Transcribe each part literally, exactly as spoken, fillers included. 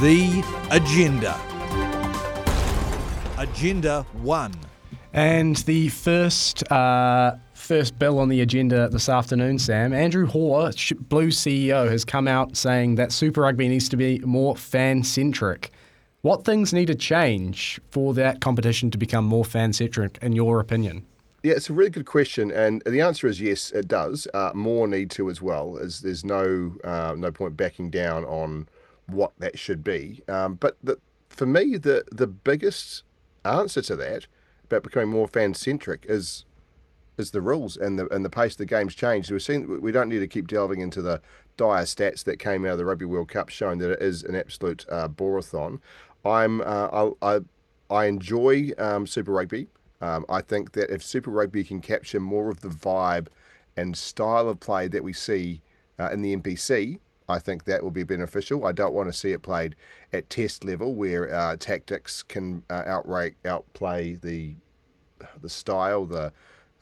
The Agenda. Agenda one. And the first uh, first bill on the agenda this afternoon, Sam, Andrew Hoare, Blue C E O, has come out saying that Super Rugby needs to be more fan-centric. What things need to change for that competition to become more fan-centric, in your opinion? Yeah, it's a really good question, and the answer is yes, it does. Uh, more need to as well. As there's no uh, no point backing down on what that should be. Um, but the, for me, the, the biggest answer to that about becoming more fan-centric is is the rules and the and the pace the game's changed. We've seen, we don't need to keep delving into the dire stats that came out of the Rugby World Cup showing that it is an absolute uh, borathon. I'm, uh, I, I, I enjoy um, Super Rugby. Um, I think that if Super Rugby can capture more of the vibe and style of play that we see uh, in the N P C, I think that will be beneficial. I don't want to see it played at test level where uh, tactics can uh, outright outplay the the style, the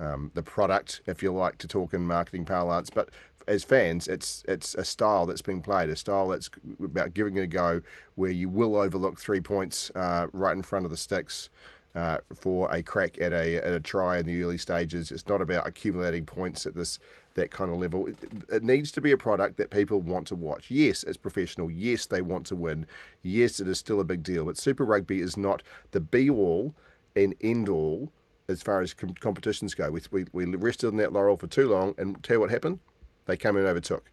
um, the product, if you like, to talk in marketing parlance. But as fans, it's it's a style that's being played, a style that's about giving it a go, where you will overlook three points uh, right in front of the sticks uh, for a crack at a at a try in the early stages. It's not about accumulating points at this that kind of level. It needs to be a product that people want to watch. Yes, it's professional. Yes, they want to win. Yes, it is still a big deal. But Super Rugby is not the be-all and end-all as far as com- competitions go. We, we we rested on that laurel for too long, and tell you what happened? They came and overtook.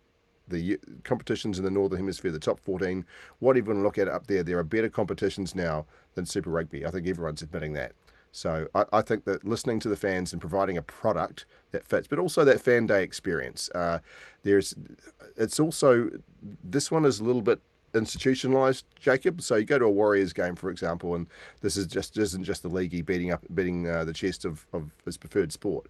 The competitions in the Northern Hemisphere, the Top fourteen, whatever you want to look at up there, there are better competitions now than Super Rugby. I think everyone's admitting that. So I, I think that listening to the fans and providing a product that fits, but also that fan day experience. Uh, there's, it's also, this one is a little bit institutionalized, Jacob. So you go to a Warriors game, for example, and this is just isn't just the leaguey beating up, beating uh, the chest of, of his preferred sport,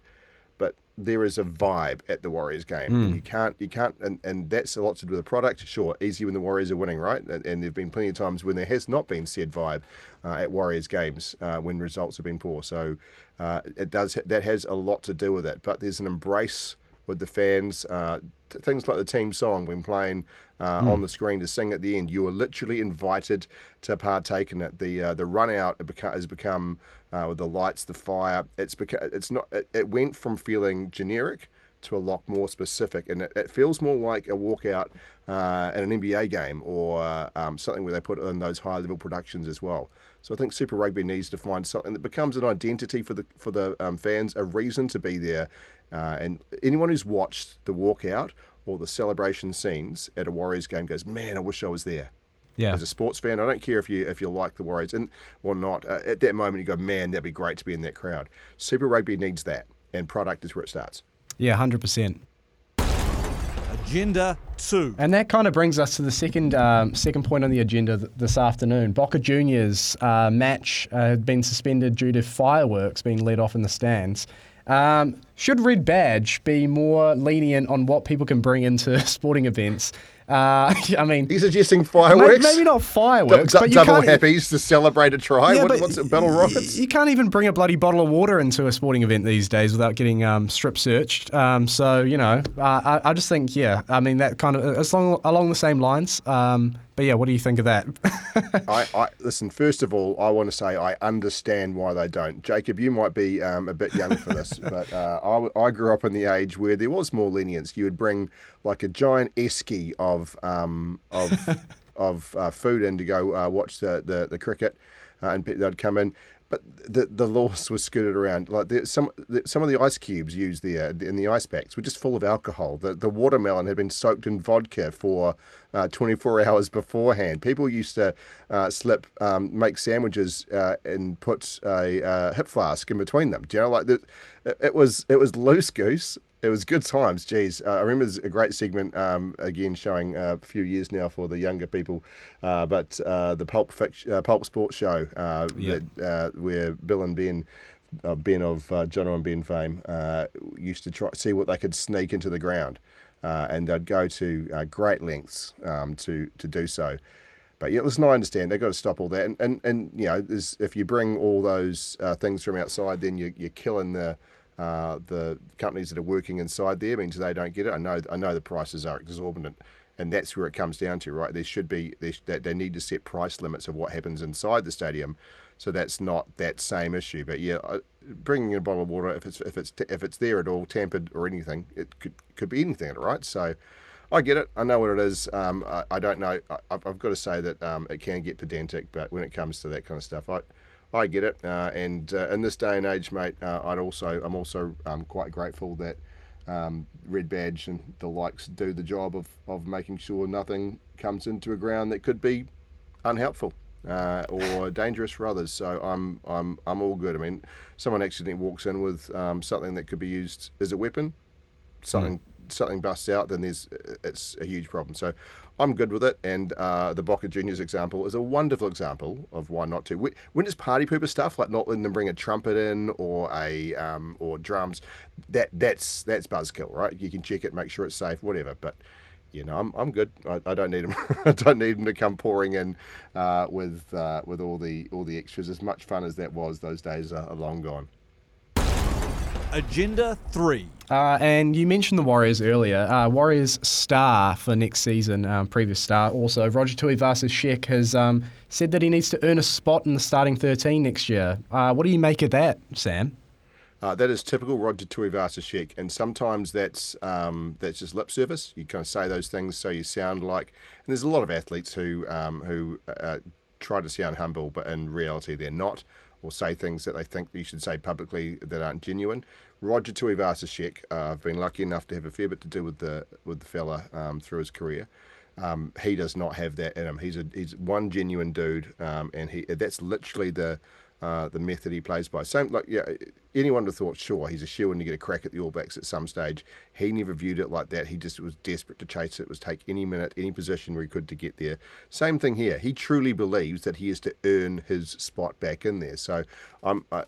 but there is a vibe at the Warriors game. Mm. You can't, you can't, and, and that's a lot to do with the product. Sure, easy when the Warriors are winning, right? And, and there've been plenty of times when there has not been said vibe uh, at Warriors games uh, when results have been poor. So uh, it does that has a lot to do with it. But there's an embrace with the fans. Uh, things like the team song when playing uh, mm. on the screen to sing at the end. You are literally invited to partake in it. The uh, the run out has become uh, with the lights, the fire. It's beca- it's not. It, it went from feeling generic to a lot more specific, and it, it feels more like a walkout uh, at an N B A game or uh, um, something where they put in those high level productions as well. So I think Super Rugby needs to find something that becomes an identity for the for the um, fans, a reason to be there. Uh, and anyone who's watched the walkout or the celebration scenes at a Warriors game goes, man, I wish I was there. Yeah. As a sports fan, I don't care if you if you like the Warriors and or not. Uh, at that moment, you go, man, that'd be great to be in that crowd. Super Rugby needs that, and product is where it starts. Yeah, one hundred percent. Agenda two. And that kind of brings us to the second um, second point on the agenda th- this afternoon. Boca Juniors uh, match uh, had been suspended due to fireworks being let off in the stands. Um, should Red Badge be more lenient on what people can bring into sporting events? Uh, I mean, he's suggesting fireworks. Maybe not fireworks, d- d- but you double can't, happies to celebrate a try. Yeah, what, what's it, battle rockets? You can't even bring a bloody bottle of water into a sporting event these days without getting um, strip searched. Um, so you know, uh, I, I just think, yeah, I mean that kind of as long along the same lines. Um, but yeah, what do you think of that? I, I listen. First of all, I want to say I understand why they don't. Jacob, you might be um, a bit young for this, but uh, I, I grew up in the age where there was more lenience. You would bring like a giant esky of um of of uh, food in to go uh, watch the the, the cricket, uh, and they'd come in. But the the laws were skirted around. Like the, some the, some of the ice cubes used there in the ice packs were just full of alcohol. The the watermelon had been soaked in vodka for uh, twenty-four hours beforehand. People used to uh, slip, um, make sandwiches uh, and put a uh, hip flask in between them. Do you know, like the, it was it was loose goose. It was good times. Geez, uh, I remember there's a great segment um, again showing uh, a few years now for the younger people, uh, but uh, the Pulp Fiction, uh, Pulp Sports Show, uh, yeah. that, uh, where Bill and Ben, uh, Ben of uh, Jono and Ben fame, uh, used to try see what they could sneak into the ground, uh, and they'd go to uh, great lengths um, to to do so. But yeah, listen, I understand they've got to stop all that, and and, and you know, if you bring all those uh, things from outside, then you you're killing the. Uh, the companies that are working inside there, means they don't get it. I know, I know the prices are exorbitant, and that's where it comes down to, right? There should be they, they need to set price limits of what happens inside the stadium, so that's not that same issue. But yeah, bringing in a bottle of water, if it's if it's if it's there at all, tampered or anything, it could could be anything, right? So, I get it. I know what it is. Um, I, I don't know. I, I've got to say that um, it can get pedantic, but when it comes to that kind of stuff, I. I get it, uh, and uh, in this day and age, mate, uh, I'd also I'm also um, quite grateful that um, Red Badge and the likes do the job of, of making sure nothing comes into a ground that could be unhelpful uh, or dangerous for others. So I'm I'm I'm all good. I mean, someone accidentally walks in with um, something that could be used as a weapon, something mm. something busts out, then there's it's a huge problem. So. I'm good with it, and uh, the Boca Juniors example is a wonderful example of why not to. When it's party pooper stuff, like not letting them bring a trumpet in or a um, or drums, that that's that's buzzkill, right? You can check it, make sure it's safe, whatever. But you know, I'm I'm good. I, I don't need them. I don't need them to come pouring in uh, with uh, with all the all the extras. As much fun as that was, those days are long gone. Agenda three. Uh, and you mentioned the Warriors earlier. Uh, Warriors star for next season, um, previous star also, Roger Tuivasa-Sheck has um, said that he needs to earn a spot in the starting thirteen next year. Uh, what do you make of that, Sam? Uh, that is typical Roger Tuivasa-Sheck, and sometimes that's um, that's just lip service. You kind of say those things so you sound like, and there's a lot of athletes who um, who uh, try to sound humble, but in reality they're not. Or say things that they think you should say publicly that aren't genuine. Roger Tuivasa-Sheck, uh, I've been lucky enough to have a fair bit to do with the with the fella um, through his career. Um, he does not have that in him. He's a he's one genuine dude, um, and he that's literally the uh, the method he plays by. Same like yeah, anyone would have thought sure he's a shoo-in to get a crack at the All Blacks at some stage. He never viewed it like that. He just was desperate to chase it. It was take any minute, any position where he could to get there. Same thing here. He truly believes that he is to earn his spot back in there. So I'm, um, uh,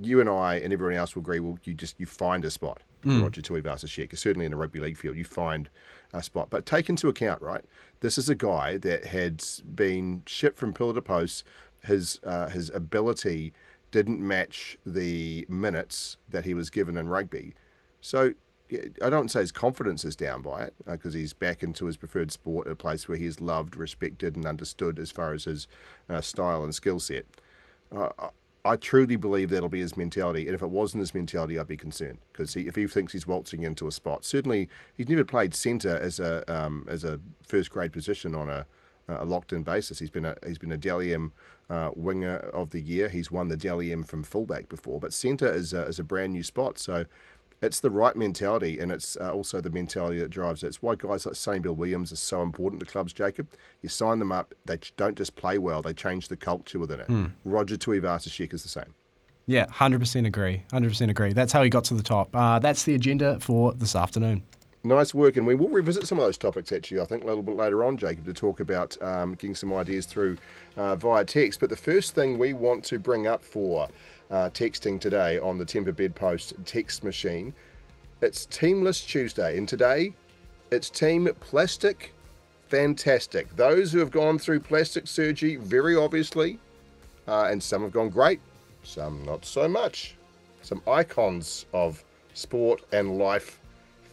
you and I and everyone else will agree. Well, you just you find a spot. Mm. Roger Tuivasa-Sheck, certainly in the rugby league field, you find a spot. But take into account, right? This is a guy that had been shipped from pillar to post. His uh, his ability didn't match the minutes that he was given in rugby. So I don't say his confidence is down by it, because uh, he's back into his preferred sport, a place where he is loved, respected, and understood as far as his uh, style and skill set. Uh, I truly believe that'll be his mentality, and if it wasn't his mentality, I'd be concerned, because if he thinks he's waltzing into a spot, certainly he's never played centre as a um, as a first grade position on a a locked-in basis. He's been a he's been a Dally M uh, winger of the year. He's won the Dally M from fullback before, but centre is a, is a brand new spot. So it's the right mentality, and it's uh, also the mentality that drives it. It's why guys like Sonny Bill Williams are so important to clubs, Jacob. You sign them up, they don't just play well, they change the culture within it. Mm. Roger Tuivasa-Sheck is the same. Yeah, one hundred percent agree. one hundred percent agree. That's how he got to the top. Uh, that's the agenda for this afternoon. Nice work, and we will revisit some of those topics, actually, I think, a little bit later on, Jacob, to talk about um, getting some ideas through uh, via text. But the first thing we want to bring up for uh, texting today on the Temper Bed Post text machine, it's Teamless Tuesday, and today it's Team Plastic Fantastic. Those who have gone through plastic surgery, very obviously, uh, and some have gone great, some not so much. Some icons of sport and life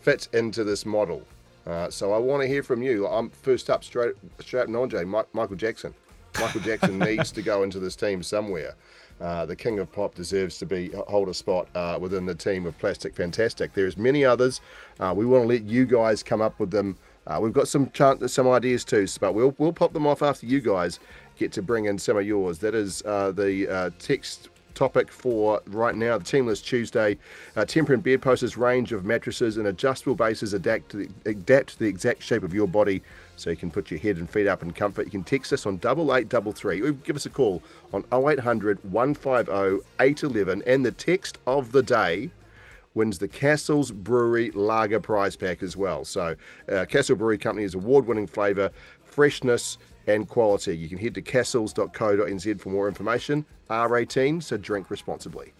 fit into this model. Uh, so I want to hear from you. I'm first up, straight, straight on, Jay, Michael Jackson. Michael Jackson needs to go into this team somewhere. Uh, the King of Pop deserves to be hold a spot uh, within the team of Plastic Fantastic. There's many others. Uh, we want to let you guys come up with them. Uh, we've got some chance, some ideas too, but we'll we'll pop them off after you guys get to bring in some of yours. That is uh, the uh, text topic for right now, the Teamless Tuesday. Uh, Temper and Bed Post's range of mattresses and adjustable bases adapt to, the, adapt to the exact shape of your body so you can put your head and feet up in comfort. You can text us on double eight double three or give us a call on oh eight hundred, one five oh, eight one one, and the text of the day wins the Castles Brewery Lager prize pack as well. So uh, Castle Brewery Company's award-winning flavour, freshness and quality. You can head to castles dot co dot n z for more information. R eighteen, so drink responsibly.